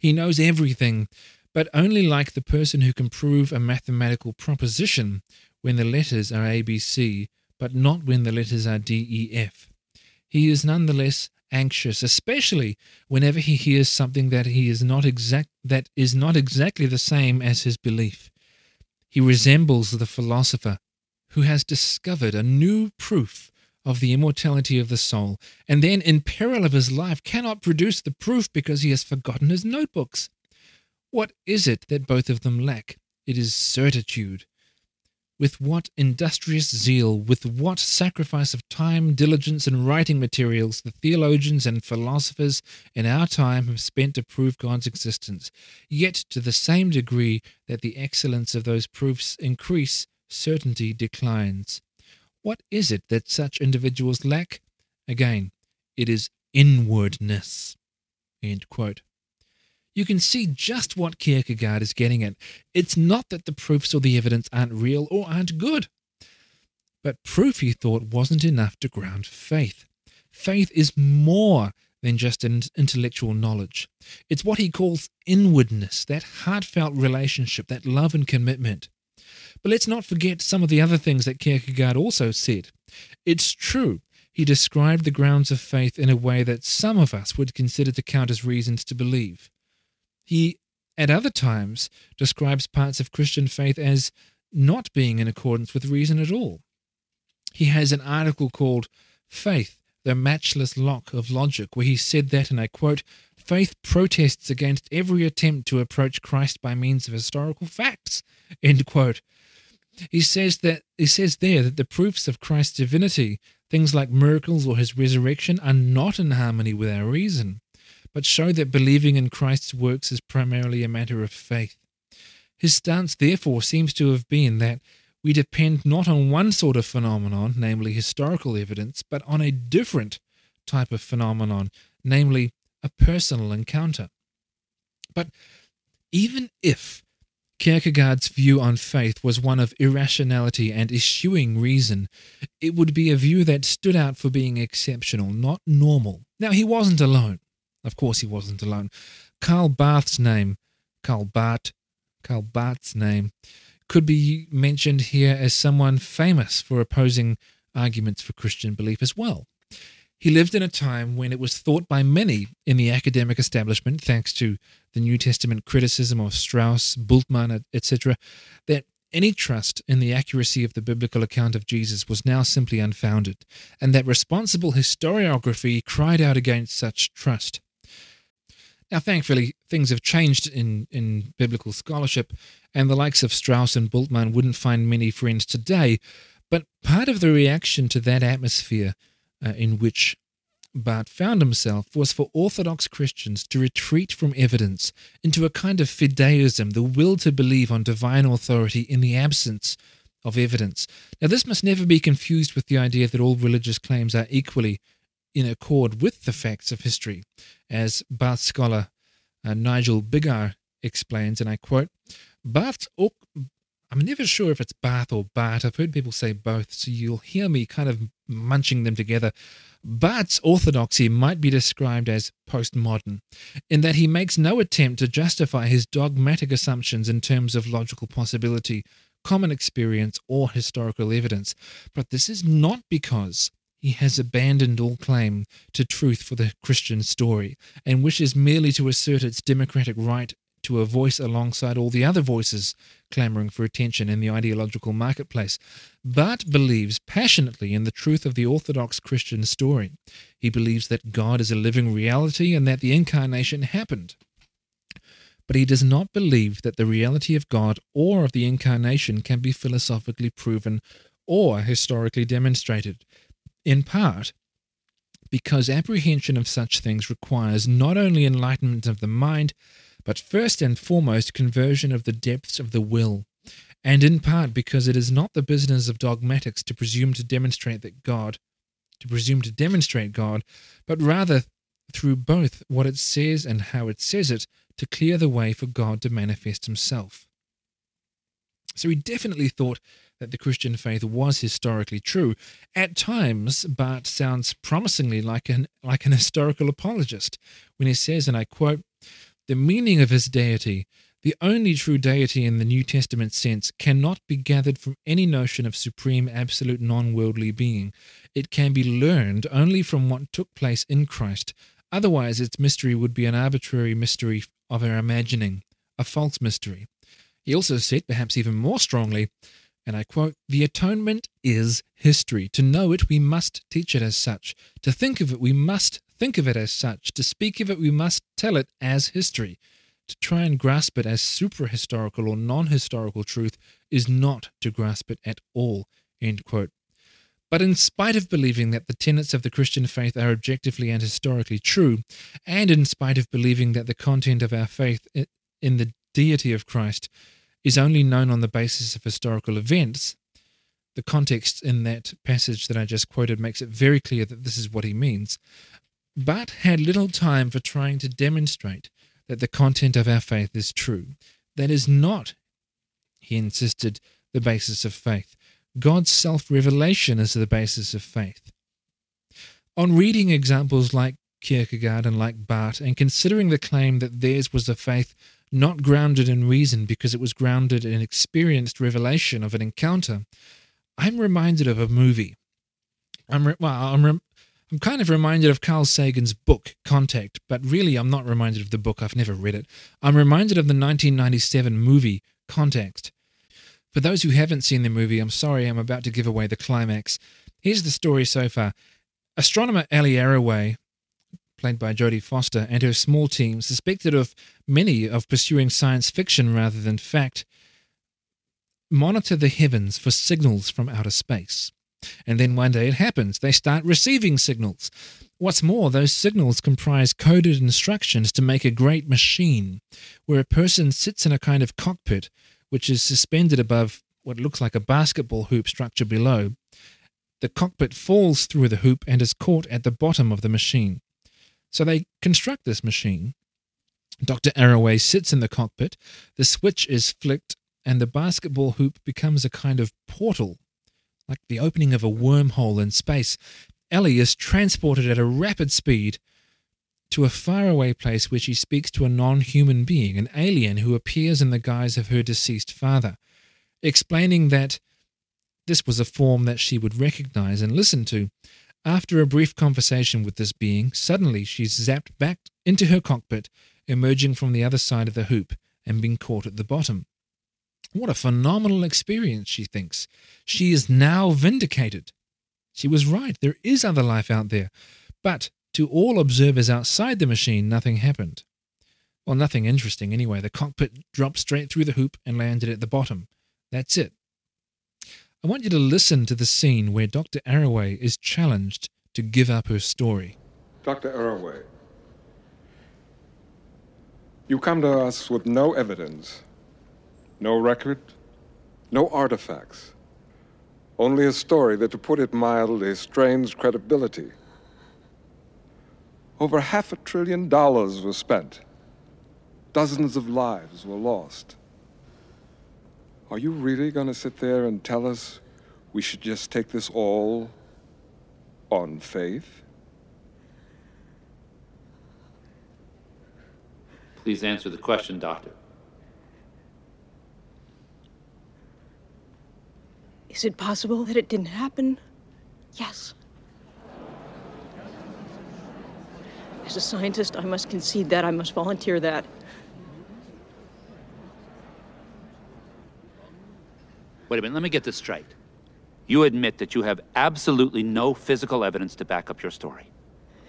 He knows everything, but only like the person who can prove a mathematical proposition when the letters are A B C, but not when the letters are D E F. He is nonetheless anxious, especially whenever he hears something that he is not exact that is not exactly the same as his belief. He resembles the philosopher who has discovered a new proof of the immortality of the soul, and then in peril of his life cannot produce the proof because he has forgotten his notebooks. What is it that both of them lack? It is certitude. With what industrious zeal, with what sacrifice of time, diligence, and writing materials the theologians and philosophers in our time have spent to prove God's existence, yet to the same degree that the excellence of those proofs increase, certainty declines. What is it that such individuals lack? Again, it is inwardness." End quote. you can see just what Kierkegaard is getting at. It's not that the proofs or the evidence aren't real or aren't good. But proof, he thought, wasn't enough to ground faith. Faith is more than just an intellectual knowledge. It's what he calls inwardness, that heartfelt relationship, that love and commitment. But let's not forget some of the other things that Kierkegaard also said. It's true, he described the grounds of faith in a way that some of us would consider to count as reasons to believe. He, at other times, describes parts of Christian faith as not being in accordance with reason at all. He has an article called Faith, the Matchless Locke of Logic, where he said that, and I quote, "Faith protests against every attempt to approach Christ by means of historical facts," end quote. He says that he says there that the proofs of Christ's divinity, things like miracles or his resurrection, are not in harmony with our reason, but show that believing in Christ's works is primarily a matter of faith. His stance, therefore, seems to have been that we depend not on one sort of phenomenon, namely historical evidence, but on a different type of phenomenon, namely a personal encounter. But even if Kierkegaard's view on faith was one of irrationality and eschewing reason, it would be a view that stood out for being exceptional, not normal. Now, he wasn't alone. Of course he wasn't alone. Karl Barth's name, Karl Barth, Karl Barth's name, could be mentioned here as someone famous for opposing arguments for Christian belief as well. He lived in a time when it was thought by many in the academic establishment, thanks to the New Testament criticism of Strauss, Bultmann, et cetera, that any trust in the accuracy of the biblical account of Jesus was now simply unfounded, and that responsible historiography cried out against such trust. Now, thankfully, things have changed in, in biblical scholarship, and the likes of Strauss and Bultmann wouldn't find many friends today, but part of the reaction to that atmosphere uh, in which Barth found himself was for Orthodox Christians to retreat from evidence into a kind of fideism, the will to believe on divine authority in the absence of evidence. Now, this must never be confused with the idea that all religious claims are equally in accord with the facts of history. As Barth scholar uh, Nigel Biggar explains, and I quote, Barth's, or, I'm never sure if it's Barth or Barth, I've heard people say both, so you'll hear me kind of munching them together. Barth's orthodoxy might be described as postmodern, in that he makes no attempt to justify his dogmatic assumptions in terms of logical possibility, common experience, or historical evidence. But this is not because he has abandoned all claim to truth for the Christian story and wishes merely to assert its democratic right to a voice alongside all the other voices clamoring for attention in the ideological marketplace. Barth believes passionately in the truth of the Orthodox Christian story. He believes that God is a living reality and that the incarnation happened. But he does not believe that the reality of God or of the incarnation can be philosophically proven or historically demonstrated. In part, because apprehension of such things requires not only enlightenment of the mind, but first and foremost conversion of the depths of the will, and in part because it is not the business of dogmatics to presume to demonstrate that God, to presume to demonstrate God, but rather through both what it says and how it says it, to clear the way for God to manifest himself. So he definitely thought that the Christian faith was historically true. At times, Barth sounds promisingly like an like an historical apologist when he says, and I quote, "The meaning of his deity, the only true deity in the New Testament sense, cannot be gathered from any notion of supreme, absolute, non-worldly being. It can be learned only from what took place in Christ. Otherwise, its mystery would be an arbitrary mystery of our imagining, a false mystery." He also said, perhaps even more strongly, and I quote, "The atonement is history. To know it, we must teach it as such. To think of it, we must think of it as such. To speak of it, we must tell it as history. To try and grasp it as supra-historical or non-historical truth is not to grasp it at all," end quote. But in spite of believing that the tenets of the Christian faith are objectively and historically true, and in spite of believing that the content of our faith in the deity of Christ is only known on the basis of historical events, the context in that passage that I just quoted makes it very clear that this is what he means, Barth had little time for trying to demonstrate that the content of our faith is true. That is not, he insisted, the basis of faith. God's self-revelation is the basis of faith. On reading examples like Kierkegaard and like Barth, and considering the claim that theirs was a faith not grounded in reason because it was grounded in experienced revelation of an encounter, I'm reminded of a movie. I'm re- well, I'm, re- I'm kind of reminded of Carl Sagan's book, Contact, but really I'm not reminded of the book. I've never read it. I'm reminded of the nineteen ninety-seven movie, Contact. For those who haven't seen the movie, I'm sorry, I'm about to give away the climax. Here's the story so far. Astronomer Ali Arroway, played by Jodie Foster, and her small team, suspected of many of pursuing science fiction rather than fact, monitor the heavens for signals from outer space. And then one day it happens. They start receiving signals. What's more, those signals comprise coded instructions to make a great machine, where a person sits in a kind of cockpit, which is suspended above what looks like a basketball hoop structure below. The cockpit falls through the hoop and is caught at the bottom of the machine. So they construct this machine. Doctor Arroway sits in the cockpit. The switch is flicked, and the basketball hoop becomes a kind of portal, like the opening of a wormhole in space. Ellie is transported at a rapid speed to a faraway place where she speaks to a non-human being, an alien who appears in the guise of her deceased father, explaining that this was a form that she would recognize and listen to. After a brief conversation with this being, suddenly she's zapped back into her cockpit, emerging from the other side of the hoop and being caught at the bottom. What a phenomenal experience, she thinks. She is now vindicated. She was right. There is other life out there. But to all observers outside the machine, nothing happened. Well, nothing interesting anyway. The cockpit dropped straight through the hoop and landed at the bottom. That's it. I want you to listen to the scene where Doctor Arroway is challenged to give up her story. Doctor Arroway, you come to us with no evidence, no record, no artifacts, only a story that, to put it mildly, strains credibility. Over half a trillion dollars were spent. Dozens of lives were lost. Are you really going to sit there and tell us we should just take this all on faith? Please answer the question, Doctor. Is it possible that it didn't happen? Yes. As a scientist, I must concede that. I must volunteer that. Wait a minute, let me get this straight. You admit that you have absolutely no physical evidence to back up your story.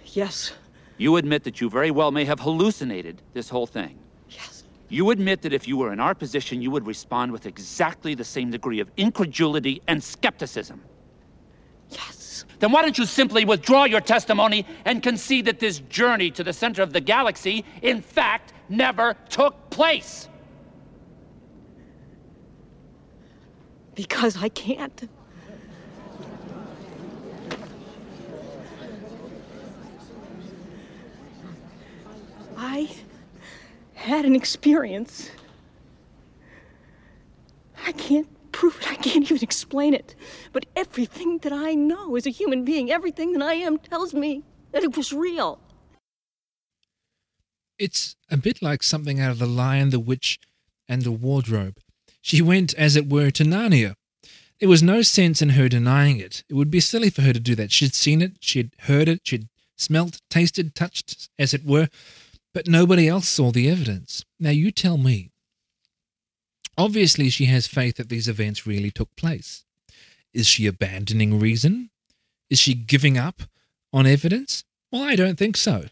Yes. You admit that you very well may have hallucinated this whole thing. Yes. You admit that if you were in our position, you would respond with exactly the same degree of incredulity and skepticism. Yes. Then why don't you simply withdraw your testimony and concede that this journey to the center of the galaxy, in fact, never took place? Because I can't. I had an experience. I can't prove it. I can't even explain it. But everything that I know as a human being, everything that I am, tells me that it was real. It's a bit like something out of The Lion, the Witch, and the Wardrobe. She went, as it were, to Narnia. There was no sense in her denying it. It would be silly for her to do that. She'd seen it, she'd heard it, she'd smelt, tasted, touched, as it were, but nobody else saw the evidence. Now you tell me. Obviously she has faith that these events really took place. Is she abandoning reason? Is she giving up on evidence? Well, I don't think so.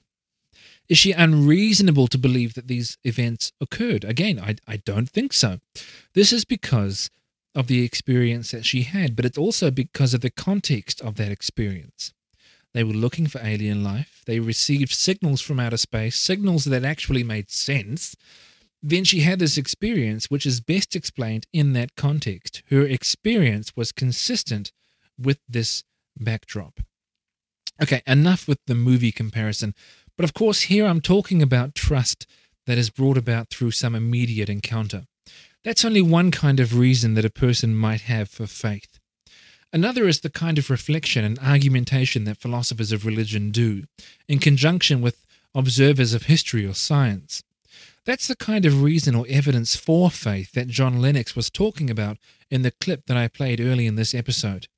Is she unreasonable to believe that these events occurred? Again, I, I don't think so. This is because of the experience that she had, but it's also because of the context of that experience. They were looking for alien life. They received signals from outer space, signals that actually made sense. Then she had this experience, which is best explained in that context. Her experience was consistent with this backdrop. Okay, enough with the movie comparison. But of course, here I'm talking about trust that is brought about through some immediate encounter. That's only one kind of reason that a person might have for faith. Another is the kind of reflection and argumentation that philosophers of religion do, in conjunction with observers of history or science. That's the kind of reason or evidence for faith that John Lennox was talking about in the clip that I played early in this episode.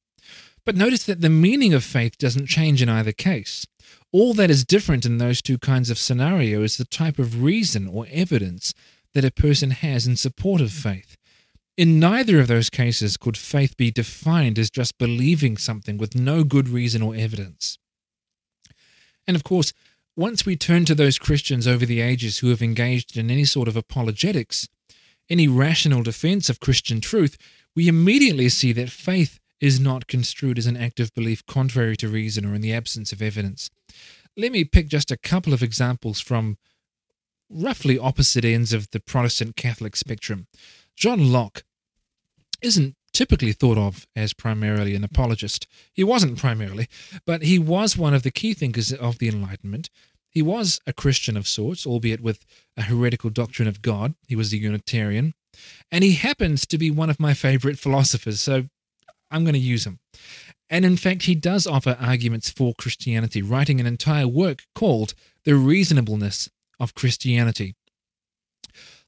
But notice that the meaning of faith doesn't change in either case. All that is different in those two kinds of scenario is the type of reason or evidence that a person has in support of faith. In neither of those cases could faith be defined as just believing something with no good reason or evidence. And of course, once we turn to those Christians over the ages who have engaged in any sort of apologetics, any rational defense of Christian truth, we immediately see that faith is not construed as an act of belief contrary to reason or in the absence of evidence. Let me pick just a couple of examples from roughly opposite ends of the Protestant Catholic spectrum. John Locke isn't typically thought of as primarily an apologist. He wasn't primarily, but he was one of the key thinkers of the Enlightenment. He was a Christian of sorts, albeit with a heretical doctrine of God. He was a Unitarian. And he happens to be one of my favorite philosophers, so I'm going to use him. And in fact, he does offer arguments for Christianity, writing an entire work called The Reasonableness of Christianity.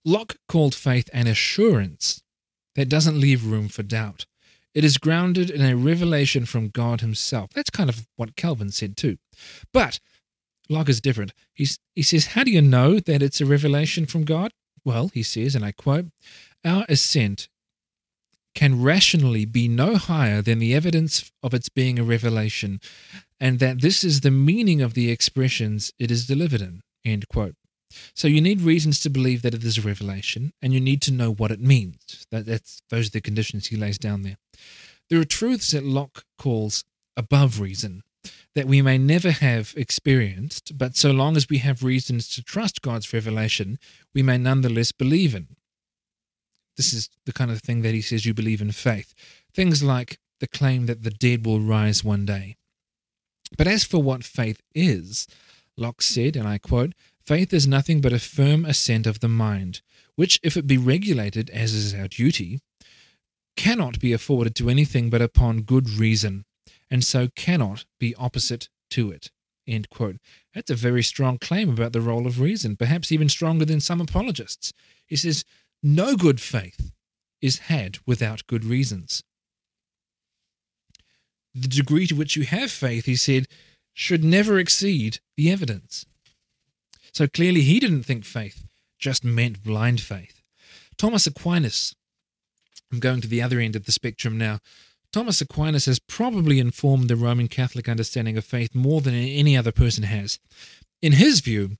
Locke called faith an assurance that doesn't leave room for doubt. It is grounded in a revelation from God himself. That's kind of what Calvin said too. But Locke is different. He's, he says, how do you know that it's a revelation from God? Well, he says, and I quote, "Our assent can rationally be no higher than the evidence of its being a revelation, and that this is the meaning of the expressions it is delivered in," end quote. So you need reasons to believe that it is a revelation, and you need to know what it means. That, that's, those are the conditions he lays down there. There are truths that Locke calls above reason, that we may never have experienced, but so long as we have reasons to trust God's revelation, we may nonetheless believe in. This is the kind of thing that he says you believe in faith. Things like the claim that the dead will rise one day. But as for what faith is, Locke said, and I quote, "Faith is nothing but a firm assent of the mind, which, if it be regulated, as is our duty, cannot be afforded to anything but upon good reason, and so cannot be opposite to it," end quote. That's a very strong claim about the role of reason, perhaps even stronger than some apologists. He says, no good faith is had without good reasons. The degree to which you have faith, he said, should never exceed the evidence. So clearly he didn't think faith just meant blind faith. Thomas Aquinas, I'm going to the other end of the spectrum now, Thomas Aquinas has probably informed the Roman Catholic understanding of faith more than any other person has. In his view,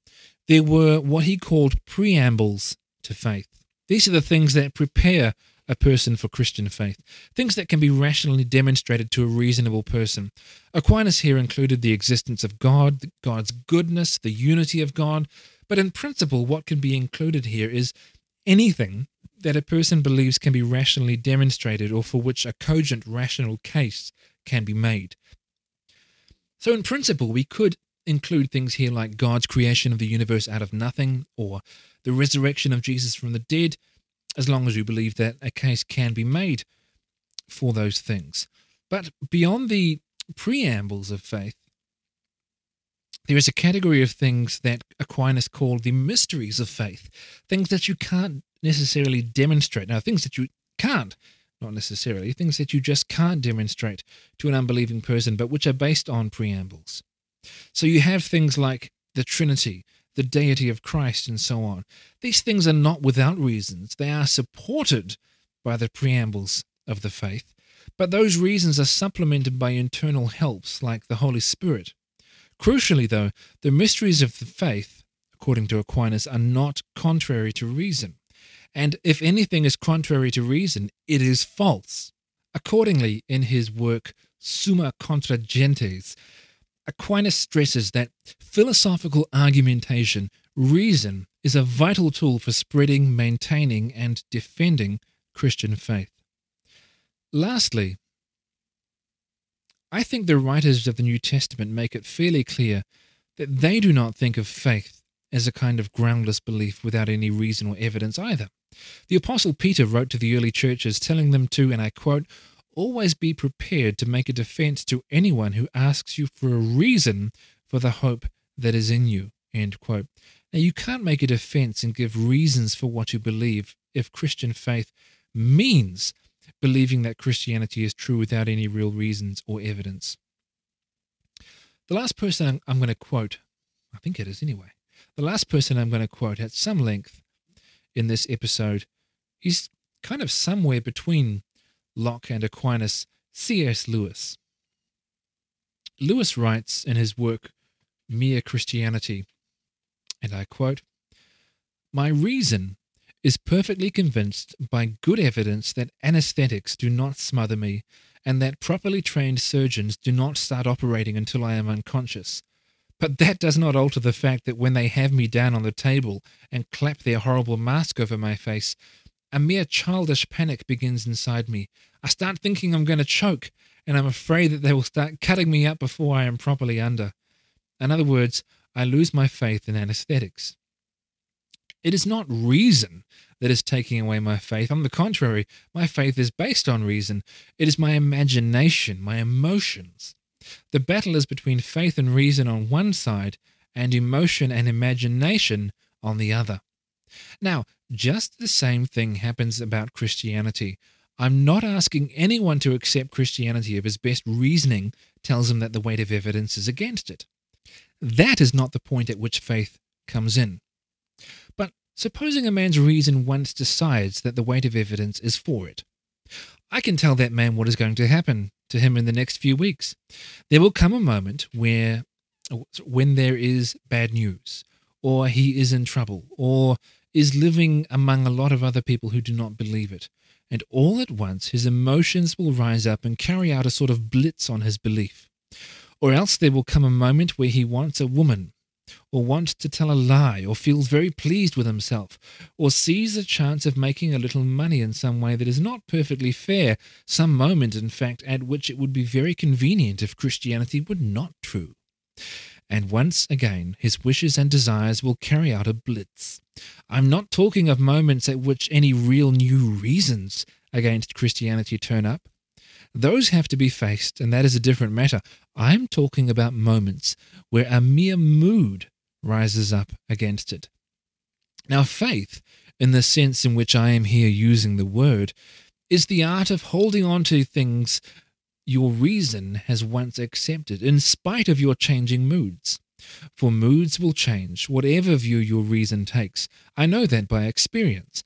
there were what he called preambles to faith. These are the things that prepare a person for Christian faith, things that can be rationally demonstrated to a reasonable person. Aquinas here included the existence of God, God's goodness, the unity of God, but in principle what can be included here is anything that a person believes can be rationally demonstrated or for which a cogent rational case can be made. So in principle we could include things here like God's creation of the universe out of nothing or the resurrection of Jesus from the dead, as long as you believe that a case can be made for those things. But beyond the preambles of faith, there is a category of things that Aquinas called the mysteries of faith, things that you can't necessarily demonstrate. Now, things that you can't, not necessarily, things that you just can't demonstrate to an unbelieving person, but which are based on preambles. So you have things like the Trinity, the deity of Christ, and so on. These things are not without reasons. They are supported by the preambles of the faith, but those reasons are supplemented by internal helps like the Holy Spirit. Crucially, though, the mysteries of the faith, according to Aquinas, are not contrary to reason. And if anything is contrary to reason, it is false. Accordingly, in his work Summa Contra Gentes, Aquinas stresses that philosophical argumentation, reason, is a vital tool for spreading, maintaining, and defending Christian faith. Lastly, I think the writers of the New Testament make it fairly clear that they do not think of faith as a kind of groundless belief without any reason or evidence either. The Apostle Peter wrote to the early churches, telling them to, and I quote, "always be prepared to make a defense to anyone who asks you for a reason for the hope that is in you," end quote. Now, you can't make a defense and give reasons for what you believe if Christian faith means believing that Christianity is true without any real reasons or evidence. The last person I'm going to quote, I think it is anyway, the last person I'm going to quote at some length in this episode is kind of somewhere between Locke and Aquinas, C S Lewis. Lewis writes in his work, Mere Christianity, and I quote, "My reason is perfectly convinced by good evidence that anesthetics do not smother me and that properly trained surgeons do not start operating until I am unconscious. But that does not alter the fact that when they have me down on the table and clap their horrible mask over my face, a mere childish panic begins inside me. I start thinking I'm going to choke, and I'm afraid that they will start cutting me up before I am properly under. In other words, I lose my faith in anesthetics. It is not reason that is taking away my faith. On the contrary, my faith is based on reason. It is my imagination, my emotions. The battle is between faith and reason on one side and emotion and imagination on the other. Now, just the same thing happens about Christianity. I'm not asking anyone to accept Christianity if his best reasoning tells him that the weight of evidence is against it. That is not the point at which faith comes in. But supposing a man's reason once decides that the weight of evidence is for it, I can tell that man what is going to happen to him in the next few weeks. There will come a moment where, when there is bad news, or he is in trouble, or is living among a lot of other people who do not believe it, and all at once his emotions will rise up and carry out a sort of blitz on his belief. Or else there will come a moment where he wants a woman, or wants to tell a lie, or feels very pleased with himself, or sees a chance of making a little money in some way that is not perfectly fair, some moment, in fact, at which it would be very convenient if Christianity were not true. And once again, his wishes and desires will carry out a blitz. I'm not talking of moments at which any real new reasons against Christianity turn up. Those have to be faced, and that is a different matter. I'm talking about moments where a mere mood rises up against it. Now, faith, in the sense in which I am here using the word, is the art of holding on to things your reason has once accepted, in spite of your changing moods. For moods will change, whatever view your reason takes. I know that by experience.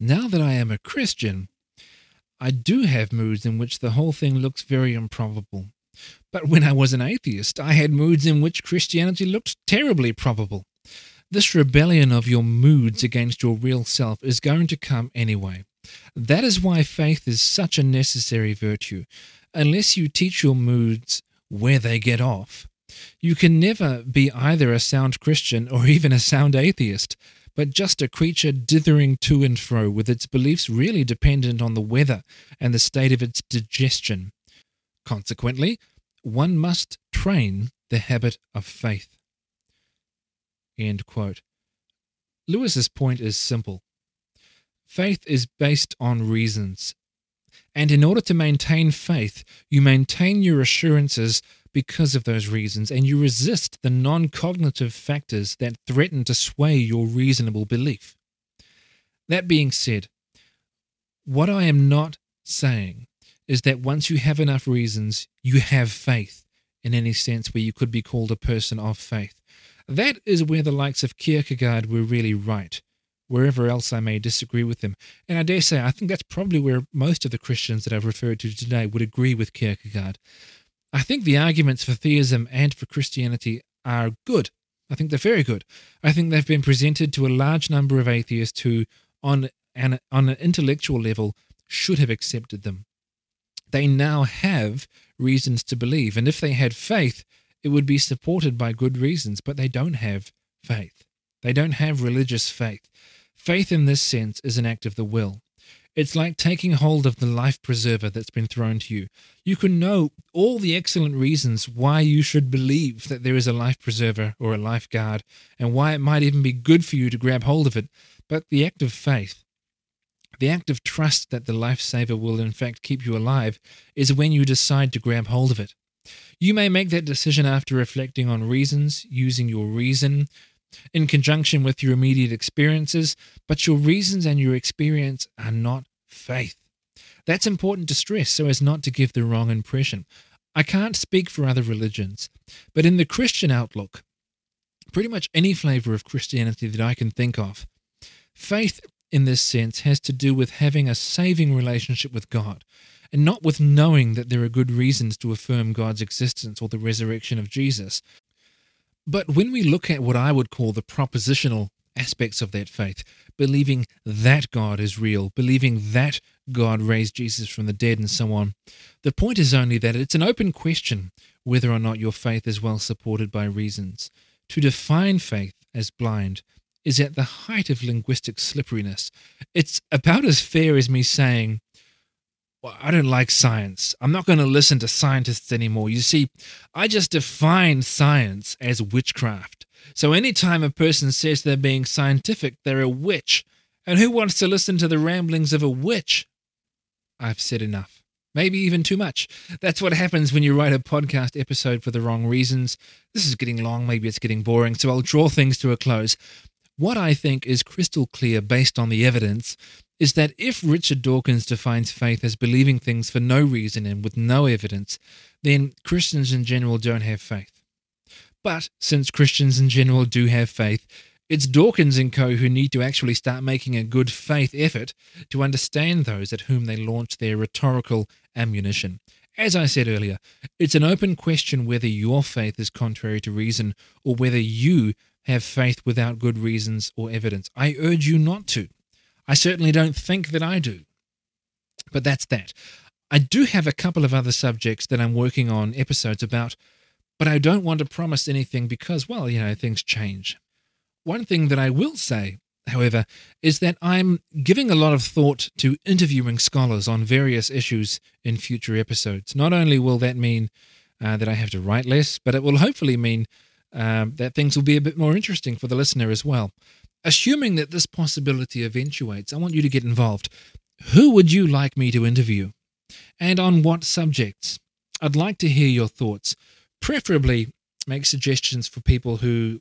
Now that I am a Christian, I do have moods in which the whole thing looks very improbable. But when I was an atheist, I had moods in which Christianity looked terribly probable. This rebellion of your moods against your real self is going to come anyway. That is why faith is such a necessary virtue. Unless you teach your moods where they get off, you can never be either a sound Christian or even a sound atheist, but just a creature dithering to and fro, with its beliefs really dependent on the weather and the state of its digestion. Consequently, one must train the habit of faith." End quote. Lewis's point is simple. Faith is based on reasons, and in order to maintain faith, you maintain your assurances because of those reasons, and you resist the non-cognitive factors that threaten to sway your reasonable belief. That being said, what I am not saying is that once you have enough reasons, you have faith in any sense where you could be called a person of faith. That is where the likes of Kierkegaard were really right, wherever else I may disagree with them. And I dare say, I think that's probably where most of the Christians that I've referred to today would agree with Kierkegaard. I think the arguments for theism and for Christianity are good. I think they're very good. I think they've been presented to a large number of atheists who, on an, on an intellectual level, should have accepted them. They now have reasons to believe, and if they had faith, it would be supported by good reasons, but they don't have faith. They don't have religious faith. Faith in this sense is an act of the will. It's like taking hold of the life preserver that's been thrown to you. You can know all the excellent reasons why you should believe that there is a life preserver or a lifeguard and why it might even be good for you to grab hold of it. But the act of faith, the act of trust that the lifesaver will in fact keep you alive, is when you decide to grab hold of it. You may make that decision after reflecting on reasons, using your reason in conjunction with your immediate experiences, but your reasons and your experience are not faith. That's important to stress so as not to give the wrong impression. I can't speak for other religions, but in the Christian outlook, pretty much any flavor of Christianity that I can think of, faith in this sense has to do with having a saving relationship with God, and not with knowing that there are good reasons to affirm God's existence or the resurrection of Jesus. But when we look at what I would call the propositional aspects of that faith, believing that God is real, believing that God raised Jesus from the dead and so on, the point is only that it's an open question whether or not your faith is well supported by reasons. To define faith as blind is at the height of linguistic slipperiness. It's about as fair as me saying, well, I don't like science. I'm not going to listen to scientists anymore. You see, I just define science as witchcraft. So anytime a person says they're being scientific, they're a witch. And who wants to listen to the ramblings of a witch? I've said enough. Maybe even too much. That's what happens when you write a podcast episode for the wrong reasons. This is getting long, maybe it's getting boring, so I'll draw things to a close. What I think is crystal clear based on the evidence is that if Richard Dawkins defines faith as believing things for no reason and with no evidence, then Christians in general don't have faith. But since Christians in general do have faith, it's Dawkins and co who need to actually start making a good faith effort to understand those at whom they launch their rhetorical ammunition. As I said earlier, it's an open question whether your faith is contrary to reason or whether you have faith without good reasons or evidence. I urge you not to. I certainly don't think that I do. But that's that. I do have a couple of other subjects that I'm working on episodes about, but I don't want to promise anything because, well, you know, things change. One thing that I will say, however, is that I'm giving a lot of thought to interviewing scholars on various issues in future episodes. Not only will that mean uh, that I have to write less, but it will hopefully mean um, that things will be a bit more interesting for the listener as well. Assuming that this possibility eventuates, I want you to get involved. Who would you like me to interview? And on what subjects? I'd like to hear your thoughts. Preferably make suggestions for people who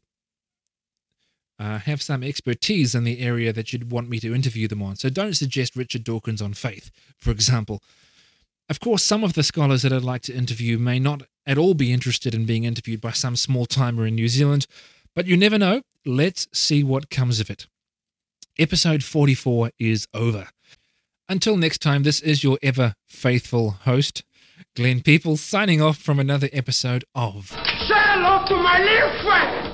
uh, have some expertise in the area that you'd want me to interview them on. So don't suggest Richard Dawkins on faith, for example. Of course, some of the scholars that I'd like to interview may not at all be interested in being interviewed by some small-timer in New Zealand, but you never know. Let's see what comes of it. Episode forty-four is over. Until next time, this is your ever faithful host, Glenn Peoples, signing off from another episode of Say Hello to My Little Friend!